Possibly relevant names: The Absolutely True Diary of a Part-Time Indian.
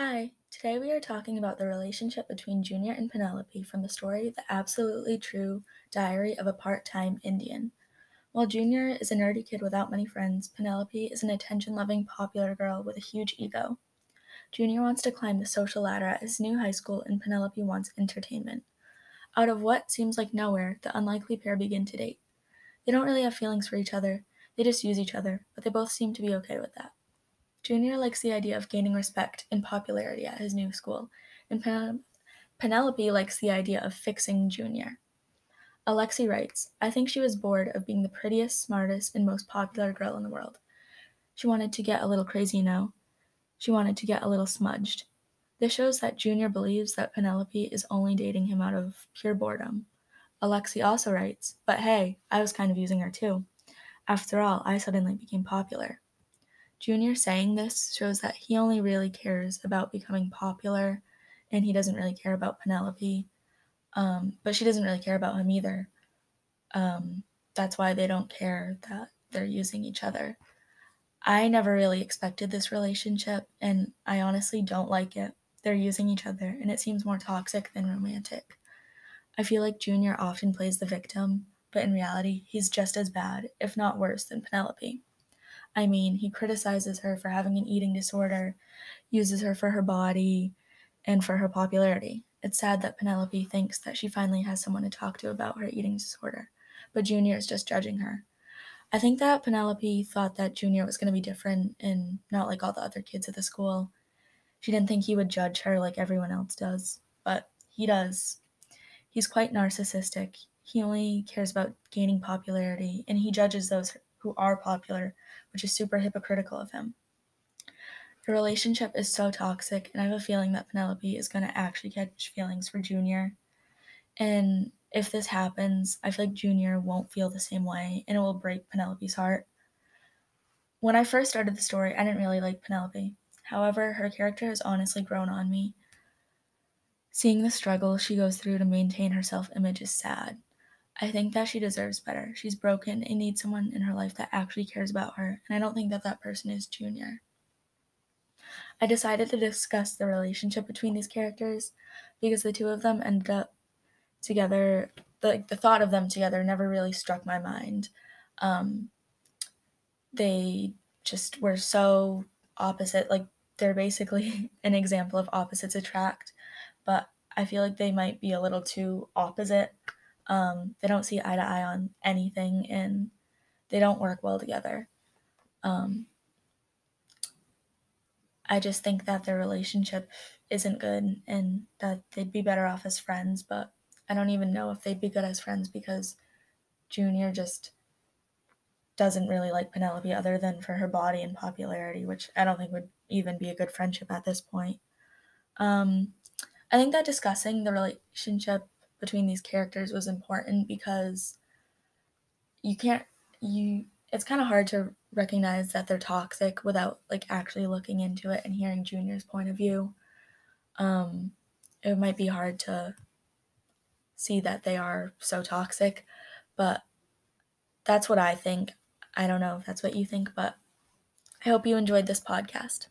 Hi, today we are talking about the relationship between Junior and Penelope from the story The Absolutely True Diary of a Part-Time Indian. While Junior is a nerdy kid without many friends, Penelope is an attention-loving popular girl with a huge ego. Junior wants to climb the social ladder at his new high school and Penelope wants entertainment. Out of what seems like nowhere, the unlikely pair begin to date. They don't really have feelings for each other, they just use each other, but they both seem to be okay with that. Junior likes the idea of gaining respect and popularity at his new school, and Penelope likes the idea of fixing Junior. Alexi writes, "I think she was bored of being the prettiest, smartest, and most popular girl in the world. She wanted to get a little crazy, you know. She wanted to get a little smudged." This shows that Junior believes that Penelope is only dating him out of pure boredom. Alexi also writes, "But hey, I was kind of using her too. After all, I suddenly became popular." Junior saying this shows that he only really cares about becoming popular, and he doesn't really care about Penelope, but she doesn't really care about him either. That's why they don't care that they're using each other. I never really expected this relationship, and I honestly don't like it. They're using each other, and it seems more toxic than romantic. I feel like Junior often plays the victim, but in reality, he's just as bad, if not worse, than Penelope. I mean, he criticizes her for having an eating disorder, uses her for her body, and for her popularity. It's sad that Penelope thinks that she finally has someone to talk to about her eating disorder, but Junior is just judging her. I think that Penelope thought that Junior was going to be different and not like all the other kids at the school. She didn't think he would judge her like everyone else does, but he does. He's quite narcissistic. He only cares about gaining popularity, and he judges those who are popular, which is super hypocritical of him. The relationship is so toxic, and I have a feeling that Penelope is going to actually catch feelings for Junior. And if this happens, I feel like Junior won't feel the same way, and it will break Penelope's heart. When I first started the story, I didn't really like Penelope. However, her character has honestly grown on me. Seeing the struggle she goes through to maintain her self-image is sad. I think that she deserves better. She's broken and needs someone in her life that actually cares about her, and I don't think that that person is Junior. I decided to discuss the relationship between these characters because the two of them ended up together. The thought of them together never really struck my mind. They just were so opposite. Like, they're basically an example of opposites attract, but I feel like they might be a little too opposite. They don't see eye to eye on anything, and they don't work well together. I just think that their relationship isn't good and that they'd be better off as friends, but I don't even know if they'd be good as friends because Junior just doesn't really like Penelope other than for her body and popularity, which I don't think would even be a good friendship at this point. I think that discussing the relationship between these characters was important because it's kind of hard to recognize that they're toxic without like actually looking into it and hearing Junior's point of view. It might be hard to see that they are so toxic, but that's what I think. I don't know if that's what you think, but I hope you enjoyed this podcast.